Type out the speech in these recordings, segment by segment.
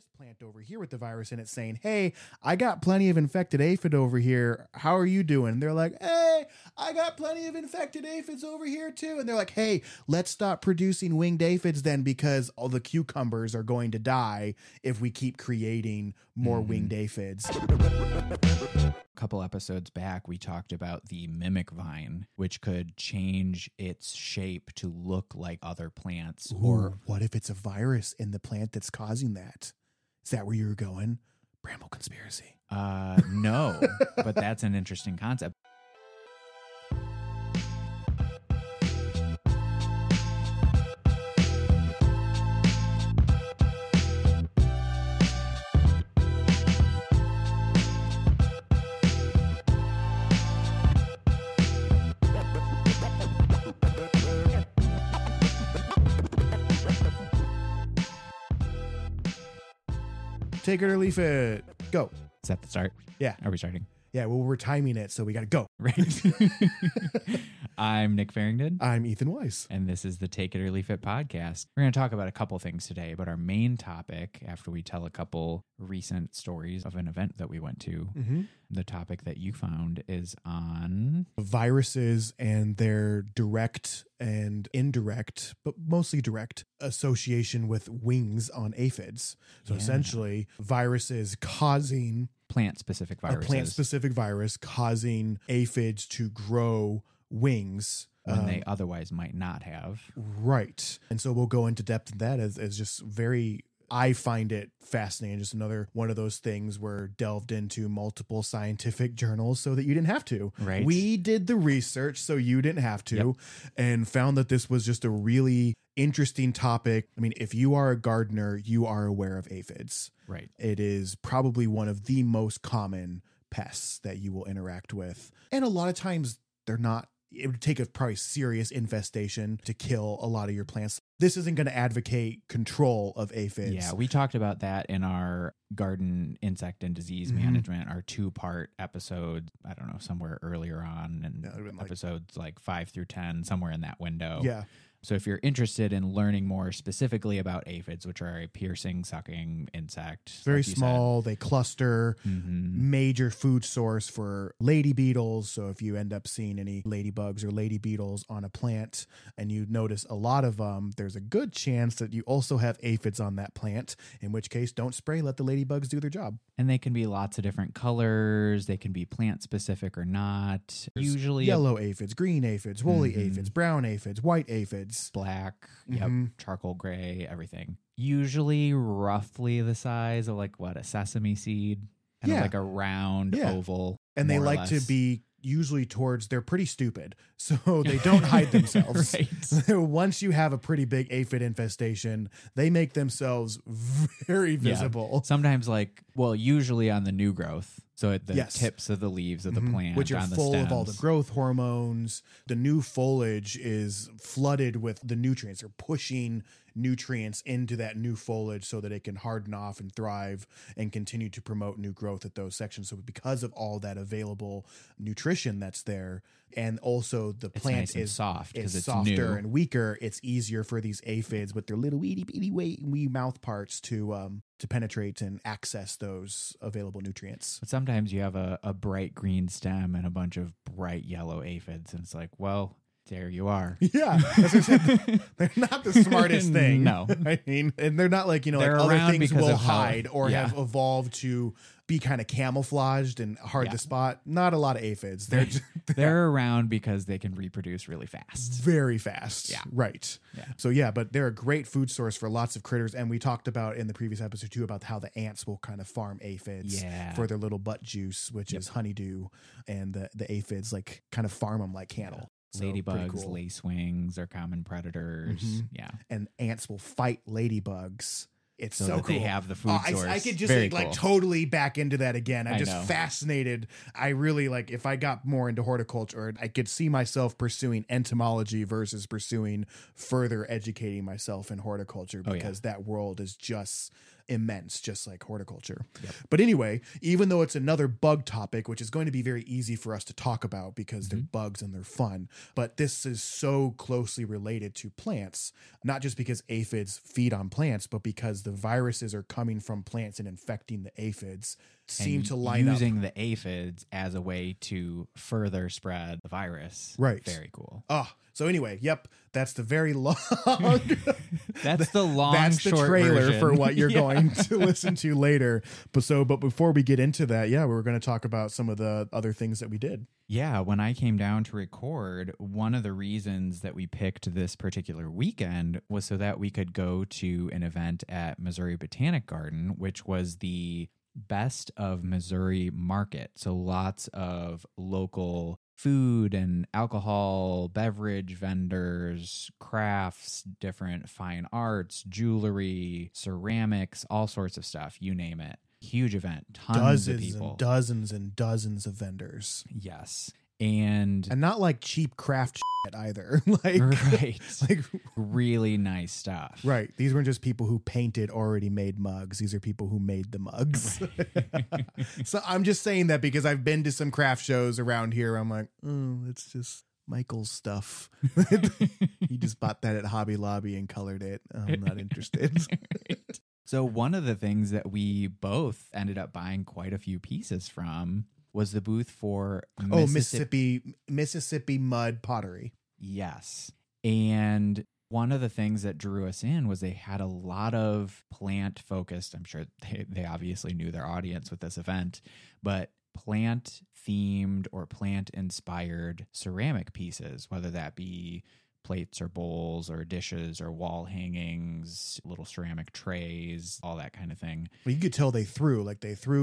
this plant over here with the virus in it saying, hey, I got plenty of infected aphid over here. How are you doing? And they're like, hey, I got plenty of infected aphids over here too. And they're like, hey, let's stop producing winged aphids then because all the cucumbers are going to die if we keep creating more winged aphids. A couple episodes back, we talked about the mimic vine, which could change its shape to look like other plants. Ooh, or what if it's a virus in the plant that's causing that? Is that where you were going? Bramble conspiracy. No, but that's an interesting concept. Take it or leaf it. Go. Is that the start? Yeah. Are we starting? Yeah, well, we're timing it, so we got to go. Right. I'm Nick Farrington. I'm Ethan Weiss. And this is the Take It or Leaf It podcast. We're going to talk about a couple things today, but our main topic, after we tell a couple recent stories of an event that we went to, the topic that you found is on viruses and their direct and indirect, but mostly direct, association with wings on aphids. So essentially, viruses causing plant-specific viruses. A plant-specific virus causing aphids to grow wings when they otherwise might not have. Right. And so we'll go into depth in that as just very... I find it fascinating. Just another one of those things where delved into multiple scientific journals so that you didn't have to. Right. We did the research so you didn't have to and found that this was just a really interesting topic. I mean, if you are a gardener, you are aware of aphids. Right. It is probably one of the most common pests that you will interact with. And a lot of times they're not. It would take a probably serious infestation to kill a lot of your plants. This isn't going to advocate control of aphids. Yeah, we talked about that in our garden insect and disease management, our two-part episode, I don't know, somewhere earlier on, and episodes like 5 through 10, somewhere in that window. Yeah. So if you're interested in learning more specifically about aphids, which are a piercing, sucking insect. Very small. They cluster. Major food source for lady beetles. So if you end up seeing any ladybugs or lady beetles on a plant and you notice a lot of them, there's a good chance that you also have aphids on that plant, in which case don't spray. Let the ladybugs do their job. And they can be lots of different colors. They can be plant specific or not. There's usually yellow aphids, green aphids, woolly aphids, brown aphids, white aphids. Black, charcoal gray, everything. Usually roughly the size of like a sesame seed, kind of like a round oval. And they like to be usually towards, they're pretty stupid, so they don't hide themselves. Once you have a pretty big aphid infestation, they make themselves very visible. Sometimes usually on the new growth. So at the tips of the leaves of the plant, which are full of all the growth hormones, the new foliage is flooded with the nutrients. They're pushing nutrients into that new foliage so that it can harden off and thrive and continue to promote new growth at those sections. So because of all that available nutrition that's there, and also the plant is soft, it's softer and weaker, it's easier for these aphids with their little wee mouth parts to penetrate and access those available nutrients. But sometimes you have a bright green stem and a bunch of bright yellow aphids, and it's like, well, there you are. Yeah. As I said, they're not the smartest thing. No. I mean, and they're not they're like other things will hide or have evolved to be kind of camouflaged and hard to spot. Not a lot of aphids. They're around because they can reproduce really fast. Very fast. Yeah. Right. Yeah. So but they're a great food source for lots of critters. And we talked about in the previous episode too about how the ants will kind of farm aphids for their little butt juice, which is honeydew, and the aphids kind of farm them like cattle. So ladybugs, lacewings are common predators. Yeah. And ants will fight ladybugs. It's so that cool. They have the food source. I could just totally back into that again. I'm just fascinated. I really if I got more into horticulture, I could see myself pursuing entomology versus pursuing further educating myself in horticulture, because that world is just immense, just like horticulture. Yep. But anyway, even though it's another bug topic, which is going to be very easy for us to talk about because they're bugs and they're fun, but this is so closely related to plants, not just because aphids feed on plants, but because the viruses are coming from plants and infecting the aphids. Seem to line up. Using the aphids as a way to further spread the virus. Right. Very cool. Oh, so anyway, yep. That's the very long. That's the long. That's the short trailer version for what you're going to listen to later. But so, but before we get into that, we were going to talk about some of the other things that we did. Yeah, when I came down to record, one of the reasons that we picked this particular weekend was so that we could go to an event at Missouri Botanic Garden, which was the Best of Missouri Market. So lots of local food and alcohol, beverage vendors, crafts, different fine arts, jewelry, ceramics, all sorts of stuff, you name it. Huge event, tons of people. Dozens and dozens of vendors. Yes. And not like cheap craft shit either. Like really nice stuff. Right. These weren't just people who painted already made mugs. These are people who made the mugs. Right. So I'm just saying that because I've been to some craft shows around here. I'm like, oh, it's just Michael's stuff. He just bought that at Hobby Lobby and colored it. I'm not interested. Right. So one of the things that we both ended up buying quite a few pieces from was the booth for Mississippi Mud Pottery. Yes. And one of the things that drew us in was they had a lot of plant-focused, I'm sure they obviously knew their audience with this event, but plant-themed or plant-inspired ceramic pieces, whether that be plates or bowls or dishes or wall hangings, little ceramic trays, all that kind of thing. Well, you could tell they threw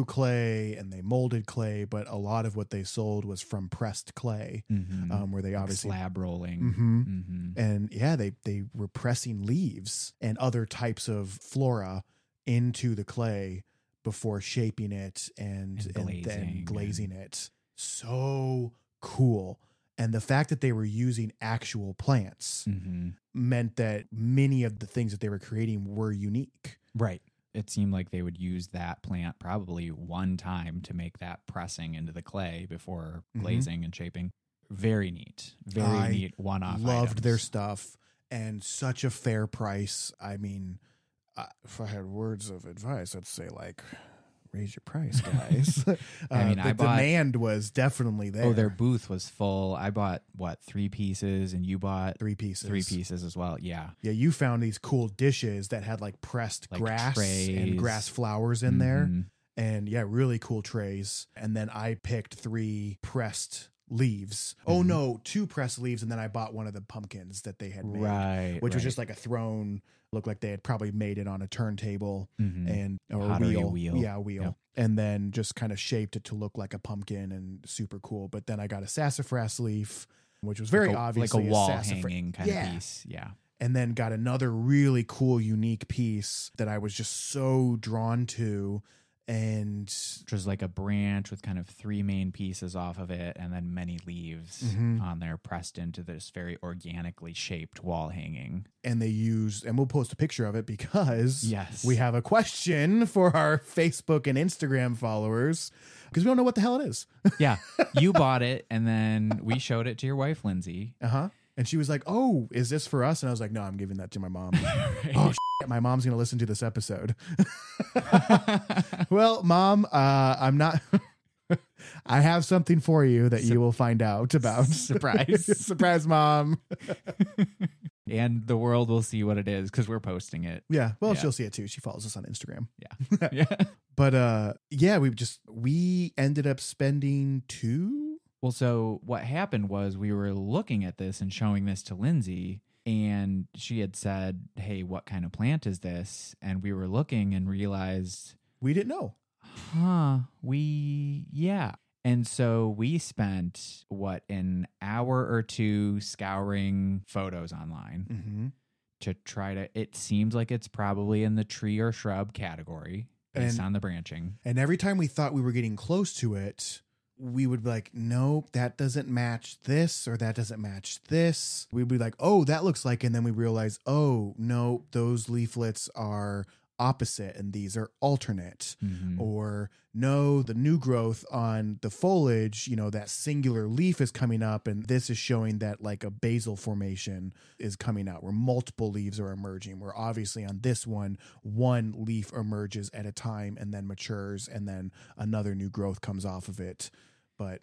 clay and they molded clay, but a lot of what they sold was from pressed clay, where they obviously slab rolling. And they were pressing leaves and other types of flora into the clay before shaping it and then glazing it. So cool. And the fact that they were using actual plants meant that many of the things that they were creating were unique. Right. It seemed like they would use that plant probably one time to make that pressing into the clay before glazing and shaping. Very neat. Very neat one-off loved items. Their stuff, and such a fair price. I mean, if I had words of advice, I'd say raise your price, guys. Demand was definitely there. Oh, their booth was full. I bought three pieces, and you bought three pieces as well. Yeah. You found these cool dishes that had pressed grass trays and grass flowers in there, and really cool trays. And then I picked three pressed leaves. Oh no, two pressed leaves, and then I bought one of the pumpkins that they had made, which was just like a throne. Looked like they had probably made it on a turntable or a wheel. Yep. And then just kind of shaped it to look like a pumpkin, and super cool. But then I got a sassafras leaf, which was very obviously like a wall hanging kind of piece. Yeah. And then got another really cool, unique piece that I was just so drawn to. And which was like a branch with kind of three main pieces off of it, and then many leaves on there pressed into this very organically shaped wall hanging. And they used, and we'll post a picture of it because we have a question for our Facebook and Instagram followers because we don't know what the hell it is. Yeah. You bought it, and then we showed it to your wife, Lindsay. And she was like, oh, is this for us? And I was like, no, I'm giving that to my mom. Right. Oh, my mom's going to listen to this episode. Well, Mom, I'm not. I have something for you that you will find out about. Surprise. Surprise, Mom. And the world will see what it is because we're posting it. Yeah. Well, she'll see it too. She follows us on Instagram. Yeah. But we ended up spending $2. Well, so what happened was we were looking at this and showing this to Lindsay, and she had said, hey, what kind of plant is this? And we were looking and realized we didn't know. And so we spent an hour or two scouring photos online to try to, it seems like it's probably in the tree or shrub category based on the branching. And every time we thought we were getting close to it, we would be like, no, that doesn't match this, or that doesn't match this. We'd be like, oh, that looks like, and then we realize, oh, no, those leaflets are opposite and these are alternate, mm-hmm. or no, the new growth on the foliage, you know, that singular leaf is coming up and this is showing that like a basal formation is coming out where multiple leaves are emerging, where obviously on this one leaf emerges at a time and then matures and then another new growth comes off of it.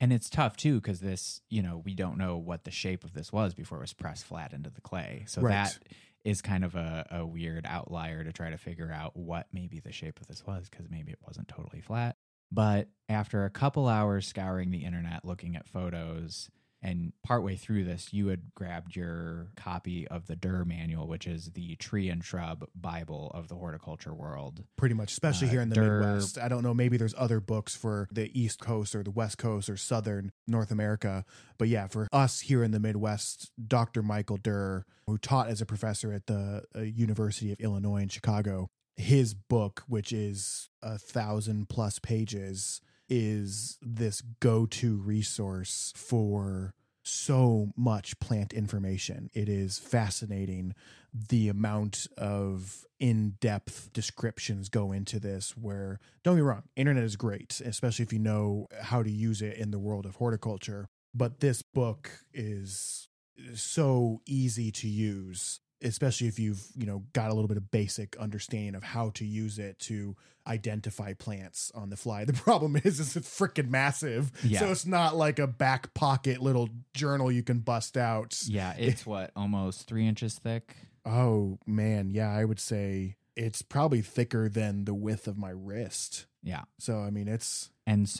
And it's tough too, because this, you know, we don't know what the shape of this was before it was pressed flat into the clay. So that is kind of a weird outlier to try to figure out what maybe the shape of this was, because maybe it wasn't totally flat. But after a couple hours scouring the internet, looking at photos, and partway through this, you had grabbed your copy of the Dirr Manual, which is the tree and shrub Bible of the horticulture world. Pretty much, especially here in the Midwest. I don't know, maybe there's other books for the East Coast or the West Coast or Southern North America. But yeah, for us here in the Midwest, Dr. Michael Dirr, who taught as a professor at the University of Illinois in Chicago, his book, which is 1,000+ pages, is this go-to resource for so much plant information. It is fascinating the amount of in-depth descriptions go into this, where, don't get me wrong, internet is great, especially if you know how to use it in the world of horticulture. But this book is so easy to use, especially if you've, you know, got a little bit of basic understanding of how to use it to identify plants on the fly. The problem is it's freaking massive. Yeah. So it's not like a back pocket little journal you can bust out. Yeah, it's what, almost 3 inches thick? Oh, man. Yeah, I would say it's probably thicker than the width of my wrist. Yeah. So, I mean, it's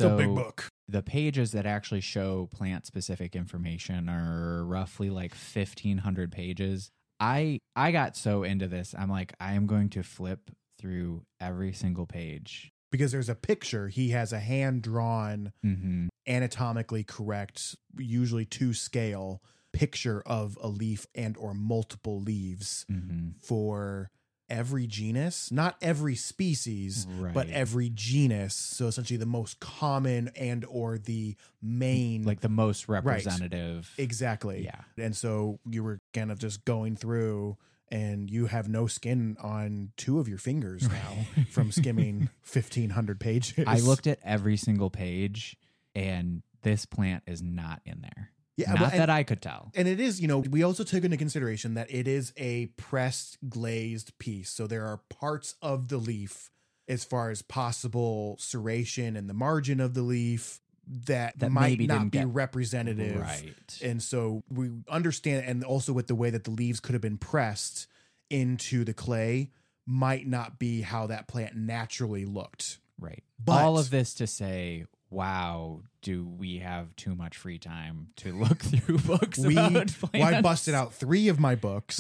a big book. The pages that actually show plant-specific information are roughly like 1,500 pages. I got so into this, I'm like, I am going to flip through every single page. Because there's a picture. He has a hand-drawn, mm-hmm. anatomically correct, usually to scale, picture of a leaf and or multiple leaves, mm-hmm. for every genus, not every species, but every genus. So essentially the most common and or the main, like the most representative. Right. Exactly. Yeah. And so you were kind of just going through, and you have no skin on two of your fingers now from skimming 1,500 pages. I looked at every single page, and this plant is not in there. Yeah, that I could tell. And it is, you know, we also took into consideration that it is a pressed glazed piece. So there are parts of the leaf, as far as possible serration and the margin of the leaf, that might not be representative. Right. And so we understand, and also with the way that the leaves could have been pressed into the clay might not be how that plant naturally looked. Right. But all of this to say, wow, do we have too much free time to look through books about plants? Well, I busted out 3 of my books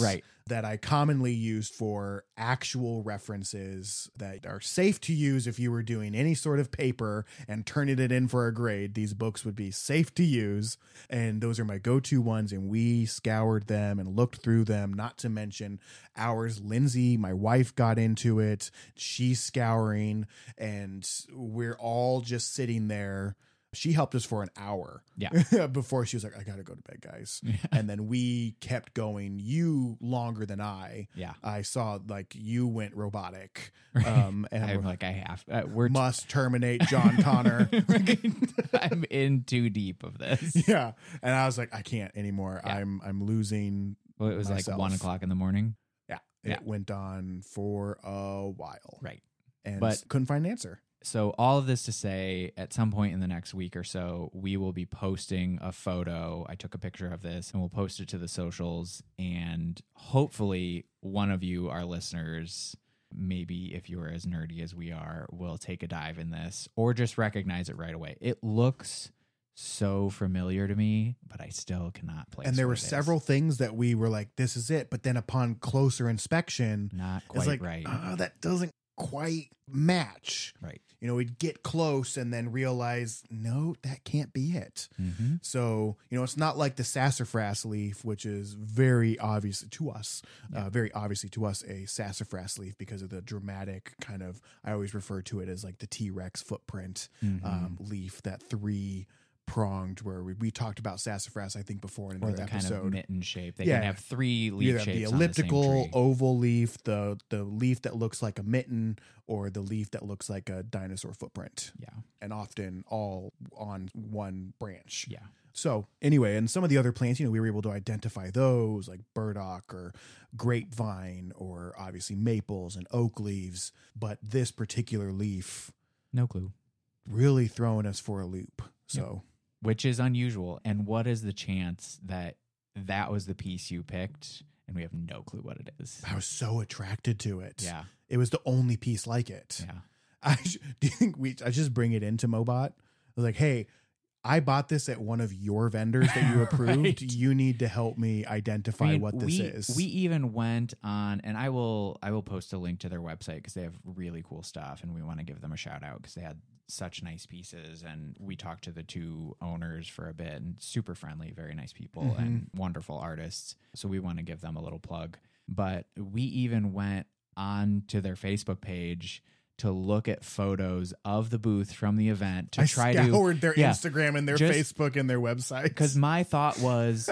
that I commonly use for actual references that are safe to use if you were doing any sort of paper and turning it in for a grade. These books would be safe to use, and those are my go-to ones, and we scoured them and looked through them, not to mention ours. Lindsay, my wife, got into it. She's scouring, and we're all just sitting there. She helped us for an hour before she was like, I got to go to bed, guys. Yeah. And then we kept going, you longer than I. Yeah. I saw like you went robotic. Right. And I'm like, I have must terminate John Connor. I'm in too deep of this. Yeah. And I was like, I can't anymore. Yeah. I'm losing. Well, it was myself. Like 1:00 in the morning. Yeah. It went on for a while. Right. And but couldn't find an answer. So all of this to say, at some point in the next week or so, we will be posting a photo. I took a picture of this, and we'll post it to the socials. And hopefully one of you, our listeners, maybe if you are as nerdy as we are, will take a dive in this or just recognize it right away. It looks so familiar to me, but I still cannot place it. And there were several things that we were like, this is it. But then upon closer inspection, not quite like, right. Oh, that doesn't quite match. Right. You know, we'd get close and then realize, no, that can't be it. Mm-hmm. So, you know, it's not like the sassafras leaf, which is very obvious to us, a sassafras leaf because of the dramatic kind of, I always refer to it as like the T-Rex footprint leaf, that 3 pronged, where we talked about sassafras, I think, before in another episode. Kind of mitten shape. They can have three leaf shapes. The elliptical, on the same tree. Oval leaf, the leaf that looks like a mitten, or the leaf that looks like a dinosaur footprint. Yeah, and often all on one branch. Yeah. So anyway, and some of the other plants, we were able to identify those, like burdock or grapevine, or obviously maples and oak leaves. But this particular leaf, no clue, really throwing us for a loop. So, which is unusual. And what is the chance that that was the piece you picked, and we have no clue what it is? I was so attracted to it. Yeah, it was the only piece like it. Yeah, do you think I just bring it into Mobot? I was like, hey, I bought this at one of your vendors that you approved. Right. You need to help me identify what this is. We even went on, and I will post a link to their website because they have really cool stuff, and we want to give them a shout out because they had such nice pieces. And we talked to the two owners for a bit, and super friendly, very nice people, mm-hmm. and wonderful artists. So we want to give them a little plug. But we even went on to their Facebook page to look at photos of the booth from the event to scoured their Instagram and their Facebook and their website. Because my thought was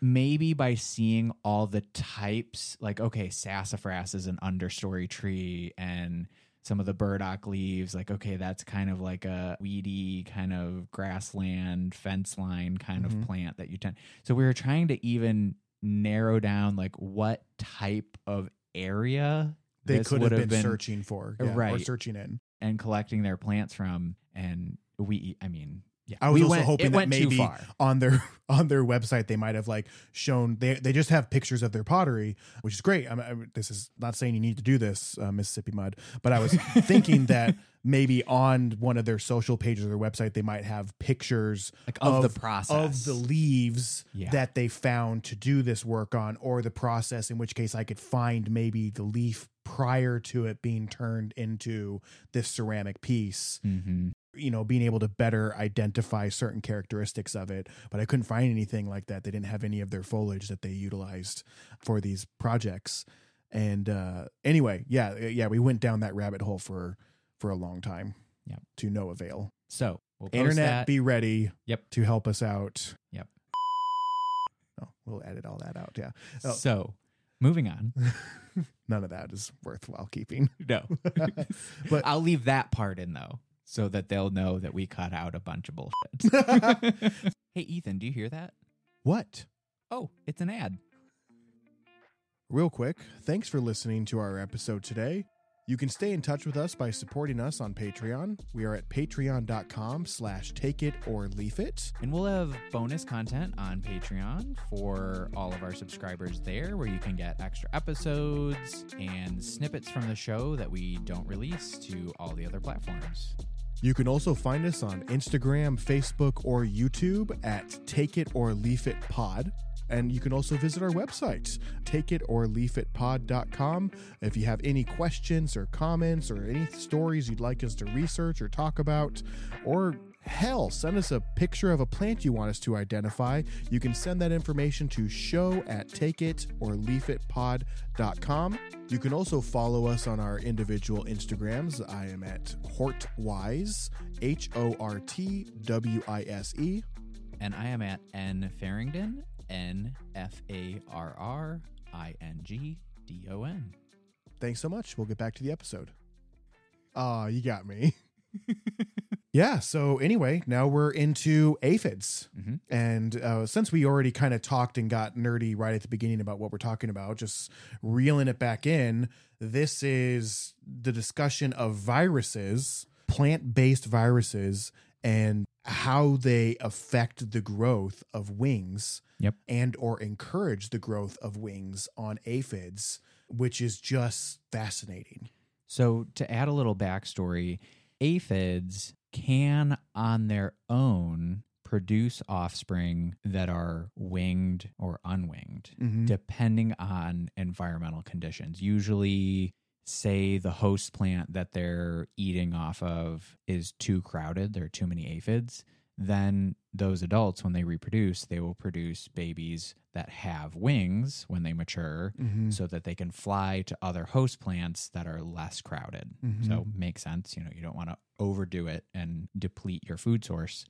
maybe by seeing all the types, like, okay, sassafras is an understory tree, and some of the burdock leaves, like, okay, that's kind of like a weedy kind of grassland fence line kind mm-hmm. of plant that you tend. So we were trying to even narrow down like what type of area they could have been searching for, or searching in, and collecting their plants from. And I was also hoping that maybe on their website they might have like shown they just have pictures of their pottery, which is great. This is not saying you need to do this, Mississippi Mud, but I was thinking that maybe on one of their social pages or their website they might have pictures like of the process of the leaves that they found to do this work on, or the process, in which case I could find maybe the leaf prior to it being turned into this ceramic piece. Mm-hmm. Being able to better identify certain characteristics of it. But I couldn't find anything like that. They didn't have any of their foliage that they utilized for these projects. And anyway, we went down that rabbit hole for a long time to no avail. So we'll post Internet, that. Be ready to help us out. Yep. Oh, we'll edit all that out, Oh. So moving on. None of that is worthwhile keeping. No. But I'll leave that part in, though, so that they'll know that we cut out a bunch of bullshit. Hey, Ethan, do you hear that? What? Oh, it's an ad. Real quick, thanks for listening to our episode today. You can stay in touch with us by supporting us on Patreon. We are at patreon.com/takeitorleafit. And we'll have bonus content on Patreon for all of our subscribers there, where you can get extra episodes and snippets from the show that we don't release to all the other platforms. You can also find us on Instagram, Facebook, or YouTube at Take It or Leaf It Pod. And you can also visit our website, takeitorleafitpod.com. If you have any questions or comments or any stories you'd like us to research or talk about, or hell, send us a picture of a plant you want us to identify, you can send that information to show@takeitorleafitpod.com. You can also follow us on our individual Instagrams. I am at Hortwise, HORTWISE. And I am at N Farrington, NFARRINGDON. Thanks so much. We'll get back to the episode. Oh, you got me. So anyway, now we're into aphids. Mm-hmm. And since we already kind of talked and got nerdy right at the beginning about what we're talking about, just reeling it back in, this is the discussion of viruses, plant-based viruses, and how they affect the growth of wings and or encourage the growth of wings on aphids, which is just fascinating. So to add a little backstory, aphids can on their own produce offspring that are winged or unwinged, mm-hmm. depending on environmental conditions. Usually, say the host plant that they're eating off of is too crowded, there are too many aphids, then those adults, when they reproduce, they will produce babies that have wings when they mature, mm-hmm. so that they can fly to other host plants that are less crowded. Mm-hmm. So makes sense. You know, you don't want to overdo it and deplete your food source.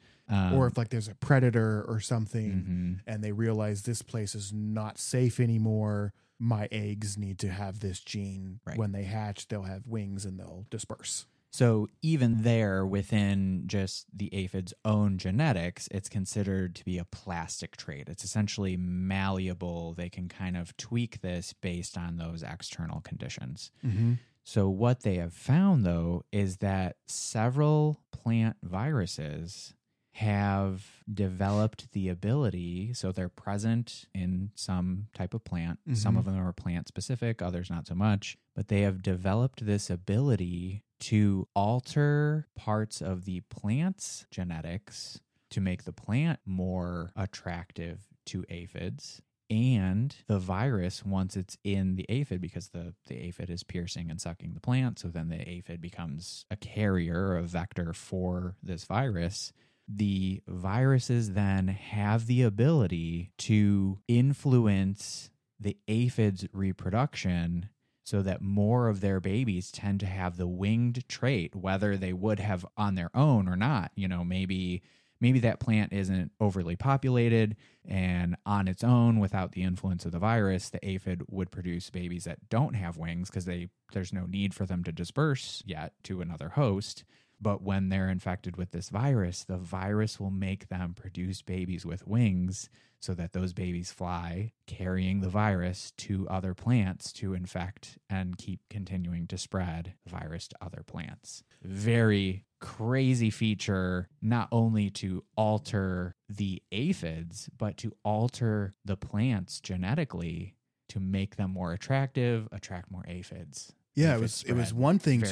Or if like there's a predator or something, mm-hmm. and they realize this place is not safe anymore, my eggs need to have this gene. Right. When they hatch, they'll have wings and they'll disperse. So even there, within just the aphid's own genetics, it's considered to be a plastic trait. It's essentially malleable. They can kind of tweak this based on those external conditions. Mm-hmm. So what they have found, though, is that several plant viruses have developed the ability, so they're present in some type of plant. Mm-hmm. Some of them are plant-specific, others not so much. But they have developed this ability to alter parts of the plant's genetics to make the plant more attractive to aphids. And the virus, once it's in the aphid, because the aphid is piercing and sucking the plant, so then the aphid becomes a carrier or a vector for this virus. The viruses then have the ability to influence the aphid's reproduction so that more of their babies tend to have the winged trait, whether they would have on their own or not. You know, maybe that plant isn't overly populated, and on its own, without the influence of the virus, the aphid would produce babies that don't have wings because there's no need for them to disperse yet to another host. But when they're infected with this virus, the virus will make them produce babies with wings so that those babies fly, carrying the virus to other plants to infect and keep continuing to spread the virus to other plants. Very crazy feature, not only to alter the aphids, but to alter the plants genetically to make them more attractive, attract more aphids. Yeah, it was one thing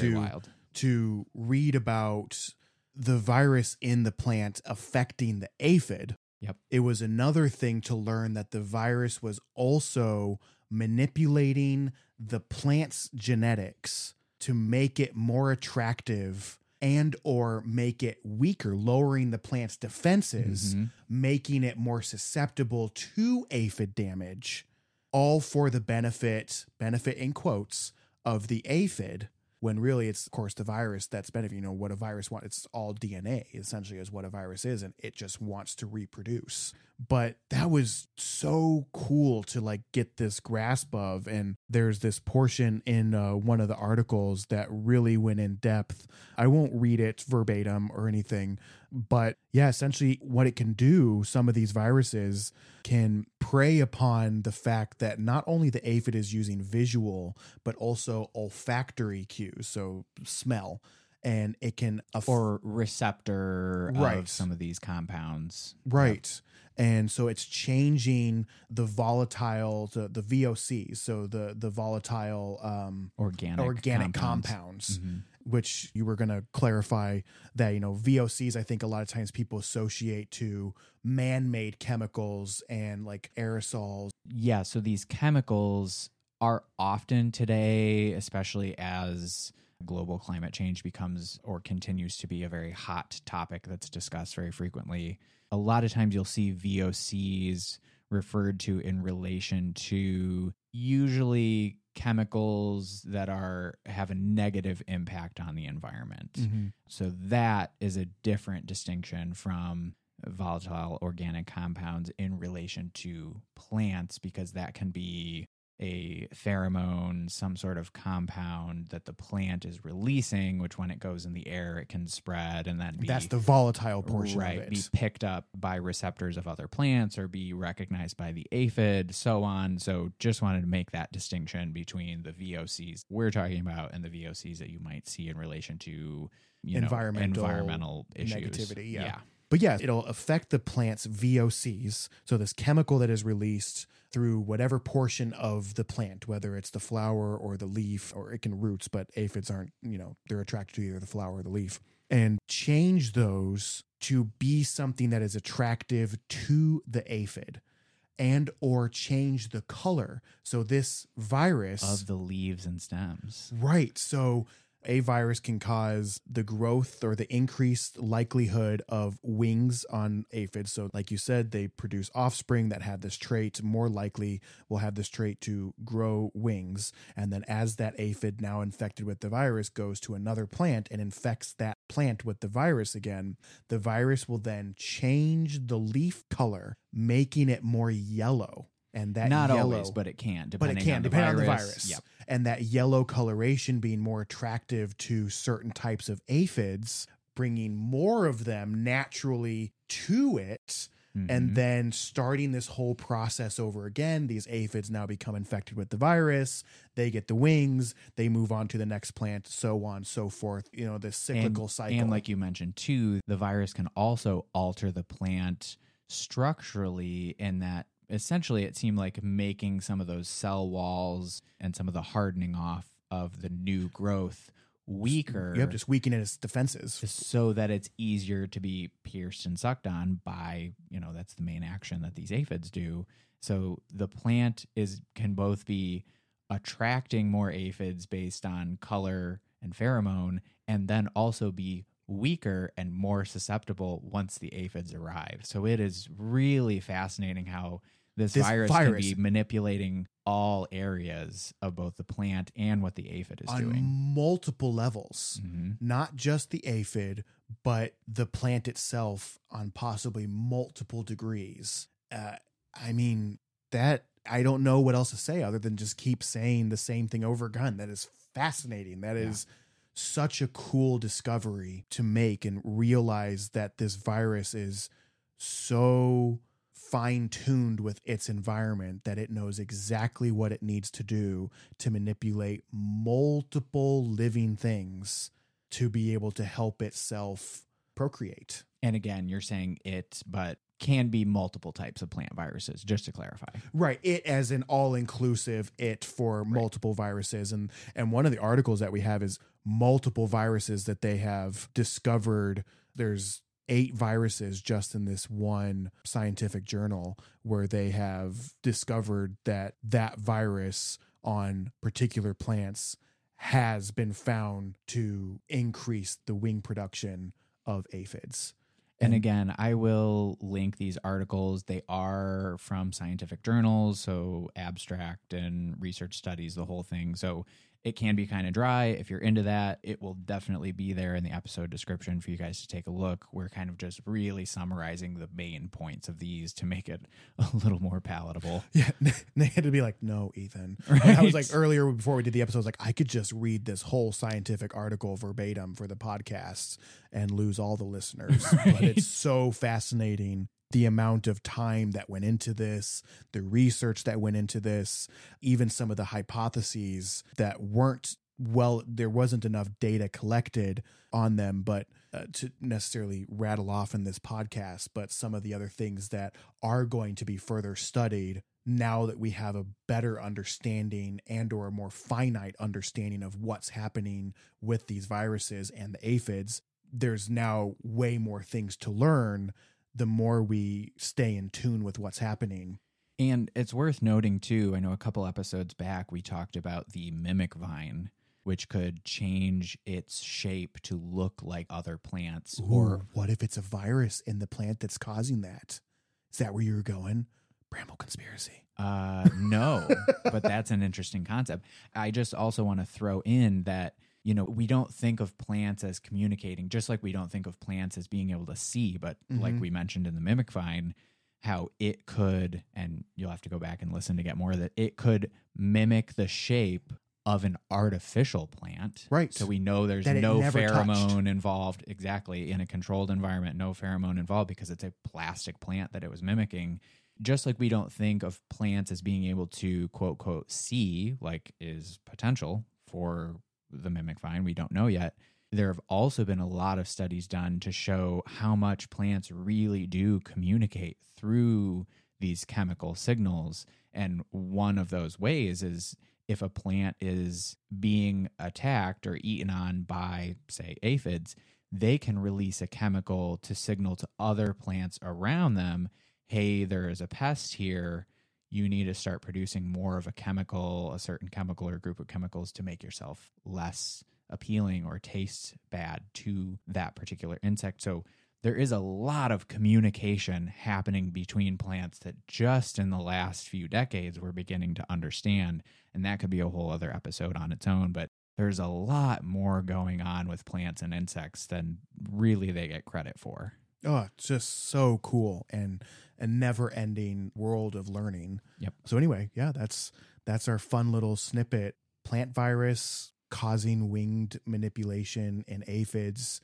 to read about the virus in the plant affecting the aphid. Yep. It was another thing to learn that the virus was also manipulating the plant's genetics to make it more attractive and or make it weaker, lowering the plant's defenses, mm-hmm. making it more susceptible to aphid damage, all for the benefit in quotes, of the aphid. When really it's, of course, the virus that's benefiting. You know what a virus wants. It's all DNA, essentially, is what a virus is, and it just wants to reproduce. But that was so cool to like get this grasp of. And there's this portion in one of the articles that really went in depth. I won't read it verbatim or anything, but yeah, essentially what it can do, some of these viruses can prey upon the fact that not only the aphid is using visual, but also olfactory cues, so smell. And it can... or receptor, right, of some of these compounds. Right. Yep. And so it's changing the volatile, the VOCs, so the volatile... organic compounds. Mm-hmm. Which you were going to clarify that, you know, VOCs, I think a lot of times people associate to man-made chemicals and like aerosols. Yeah, so these chemicals are often today, especially as global climate change becomes or continues to be a very hot topic that's discussed very frequently. A lot of times you'll see VOCs referred to in relation to usually chemicals that have a negative impact on the environment. Mm-hmm. So that is a different distinction from volatile organic compounds in relation to plants, because that can be a pheromone, some sort of compound that the plant is releasing, which when it goes in the air, it can spread and then that's the volatile portion, right, of it. Be picked up by receptors of other plants or be recognized by the aphid, so on. So just wanted to make that distinction between the VOCs we're talking about and the VOCs that you might see in relation to, you environmental issues. Negativity, yeah. But yeah, it'll affect the plant's VOCs, so this chemical that is released through whatever portion of the plant, whether it's the flower or the leaf, or it can roots, but aphids aren't, you know, they're attracted to either the flower or the leaf, and change those to be something that is attractive to the aphid and or change the color. So this virus... of the leaves and stems. Right. So A virus can cause the growth or the increased likelihood of wings on aphids. So like you said, they produce offspring that have this trait, more likely will have this trait to grow wings. And then as that aphid now infected with the virus goes to another plant and infects that plant with the virus again, the virus will then change the leaf color, making it more yellow. And that not yellow, always, but it can, depending but it can, depending on the virus. Yep. And that yellow coloration being more attractive to certain types of aphids, bringing more of them naturally to it, mm-hmm. and then starting this whole process over again. These aphids now become infected with the virus. They get the wings. They move on to the next plant, so on, so forth. You know, this cyclical cycle. And like you mentioned, too, the virus can also alter the plant structurally in that essentially, it seemed like making some of those cell walls and some of the hardening off of the new growth weaker. Yep, just weakening its defenses. So that it's easier to be pierced and sucked on by, you know, that's the main action that these aphids do. So the plant can both be attracting more aphids based on color and pheromone, and then also be weaker and more susceptible once the aphids arrive. So it is really fascinating how this virus can be manipulating all areas of both the plant and what the aphid is doing. On multiple levels, mm-hmm. not just the aphid, but the plant itself on possibly multiple degrees. I don't know what else to say other than just keep saying the same thing over again. That is fascinating. That is such a cool discovery to make and realize that this virus is so fine-tuned with its environment that it knows exactly what it needs to do to manipulate multiple living things to be able to help itself procreate. And again, you're saying it, but can be multiple types of plant viruses, just to clarify. Right. It as an all-inclusive it for multiple viruses. And one of the articles that we have is multiple viruses that they have discovered. There's 8 viruses just in this one scientific journal where they have discovered that virus on particular plants has been found to increase the wing production of aphids. And again, I will link these articles. They are from scientific journals, so abstract and research studies, the whole thing. So it can be kind of dry. If you're into that, it will definitely be there in the episode description for you guys to take a look. We're kind of just really summarizing the main points of these to make it a little more palatable. Yeah, they had to be like, no, Ethan. Right? I was like earlier before we did the episode, I was like, I could just read this whole scientific article verbatim for the podcasts and lose all the listeners. Right? But it's so fascinating. The amount of time that went into this, the research that went into this, even some of the hypotheses that there wasn't enough data collected on them, but to necessarily rattle off in this podcast, but some of the other things that are going to be further studied now that we have a better understanding and or a more finite understanding of what's happening with these viruses and the aphids. There's now way more things to learn the more we stay in tune with what's happening. And it's worth noting, too, I know a couple episodes back we talked about the mimic vine, which could change its shape to look like other plants. Ooh, or what if it's a virus in the plant that's causing that? Is that where you were going? Bramble conspiracy. No, but that's an interesting concept. I just also want to throw in that, you know, we don't think of plants as communicating, just like we don't think of plants as being able to see. But mm-hmm. like we mentioned in the mimic vine, how it could, and you'll have to go back and listen to get more of that, it could mimic the shape of an artificial plant. Right. So we know there's no pheromone involved. Exactly. In a controlled environment, no pheromone involved because it's a plastic plant that it was mimicking. Just like we don't think of plants as being able to, quote, quote, see, like is potential for the mimic vine, we don't know yet. There have also been a lot of studies done to show how much plants really do communicate through these chemical signals. And one of those ways is if a plant is being attacked or eaten on by, say, aphids, they can release a chemical to signal to other plants around them, hey, there is a pest here. You need to start producing more of a certain chemical or group of chemicals to make yourself less appealing or tastes bad to that particular insect. So there is a lot of communication happening between plants that just in the last few decades we're beginning to understand, and that could be a whole other episode on its own, but there's a lot more going on with plants and insects than really they get credit for. Oh, it's just so cool, and a never-ending world of learning. Yep. So anyway, yeah, that's our fun little snippet. Plant virus causing winged manipulation in aphids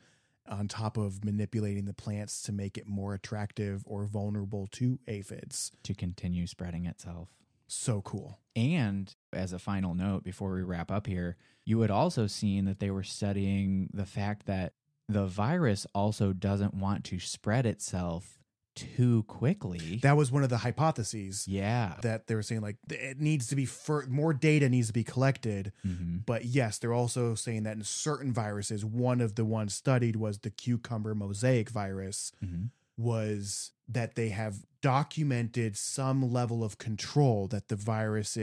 on top of manipulating the plants to make it more attractive or vulnerable to aphids. To continue spreading itself. So cool. And as a final note before we wrap up here, you had also seen that they were studying the fact that the virus also doesn't want to spread itself too quickly. That was one of the hypotheses. Yeah. That they were saying, like, it needs to be more data needs to be collected. Mm-hmm. But yes, they're also saying that in certain viruses, one of the ones studied was the cucumber mosaic virus, mm-hmm. was that they have documented some level of control that the virus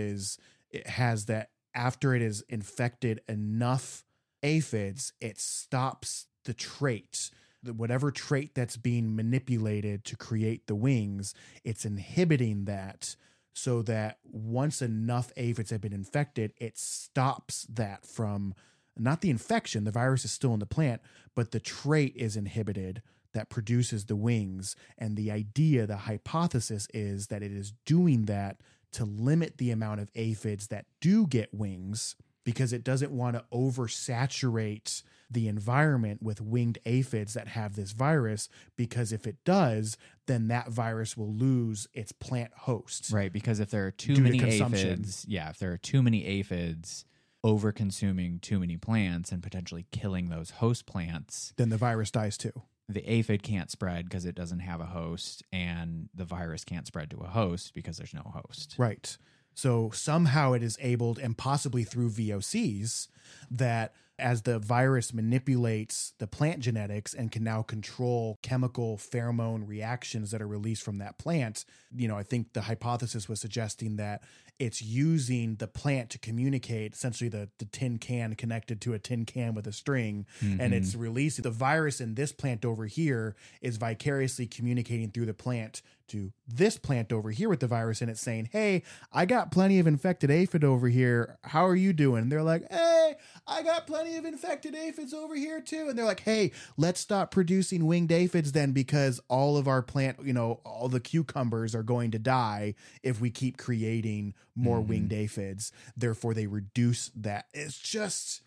has, that after it has infected enough aphids, it stops the trait, whatever trait that's being manipulated to create the wings, it's inhibiting that so that once enough aphids have been infected, it stops that from, not the infection, the virus is still in the plant, but the trait is inhibited that produces the wings. And the idea, the hypothesis is that it is doing that to limit the amount of aphids that do get wings, because it doesn't want to oversaturate the environment with winged aphids that have this virus, because if it does, then that virus will lose its plant host. Right, because if there are too many aphids, yeah, if there are too many aphids over-consuming too many plants and potentially killing those host plants, then the virus dies too. The aphid can't spread because it doesn't have a host, and the virus can't spread to a host because there's no host. Right. So somehow it is able, and possibly through VOCs, that as the virus manipulates the plant genetics and can now control chemical pheromone reactions that are released from that plant, you know, I think the hypothesis was suggesting that it's using the plant to communicate, essentially the tin can connected to a tin can with a string, mm-hmm. and it's releasing the virus in this plant over here is vicariously communicating through the plant to this plant over here with the virus, and it's saying, hey, I got plenty of infected aphid over here. How are you doing? And they're like, hey, I got plenty of infected aphids over here too. And they're like, hey, let's stop producing winged aphids then, because all of our plant, you know, all the cucumbers are going to die if we keep creating more mm-hmm. winged aphids. Therefore, they reduce that. It's just...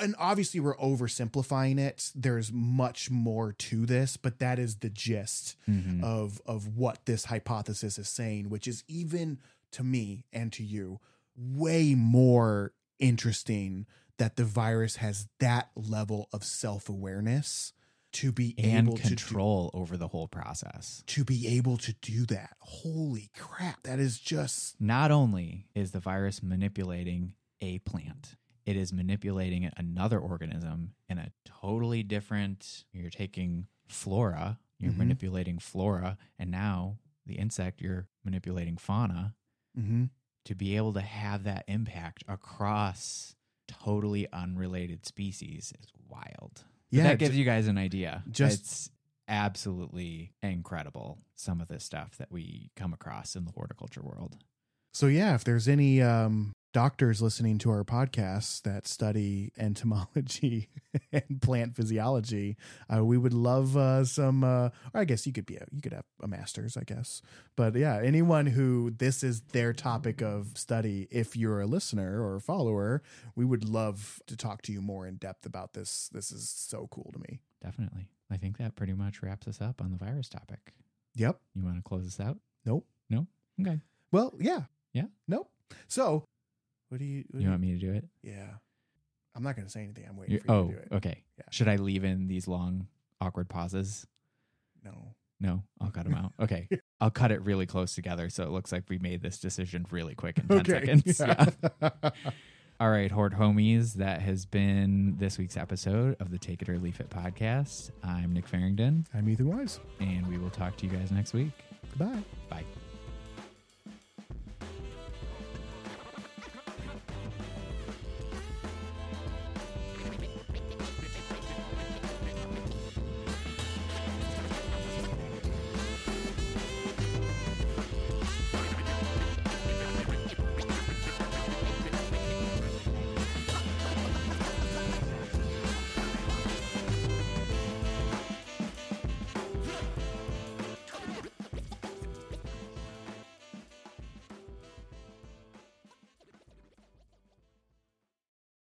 And obviously we're oversimplifying it. There's much more to this, but that is the gist mm-hmm. of what this hypothesis is saying, which is, even to me and to you, way more interesting that the virus has that level of self-awareness to be able to control over the whole process. To be able to do that. Holy crap. That is just... Not only is the virus manipulating a plant, it is manipulating another organism in a totally different... You're taking flora, you're mm-hmm. manipulating flora, and now the insect, you're manipulating fauna mm-hmm. to be able to have that impact across totally unrelated species is wild. Yeah, that gives you guys an idea. It's absolutely incredible, some of this stuff that we come across in the horticulture world. So yeah, if there's any... doctors listening to our podcasts that study entomology and plant physiology, we would love some. Or I guess you could have a master's, I guess. But yeah, anyone who this is their topic of study, if you're a listener or a follower, we would love to talk to you more in depth about this. This is so cool to me. Definitely, I think that pretty much wraps us up on the virus topic. Yep. You want to close us out? Nope. No. Okay. Well, yeah. Yeah. Nope. So. You want me to do it? Yeah. I'm not going to say anything. I'm waiting for you to do it. Oh, okay. Yeah. Should I leave in these long, awkward pauses? No. No? I'll cut them out. Okay. I'll cut it really close together so it looks like we made this decision really quick in 10 seconds. Yeah. All right, Horde Homies, that has been this week's episode of the Take It or Leaf It podcast. I'm Nick Farrington. I'm Ethan Weiss. And we will talk to you guys next week. Goodbye. Bye.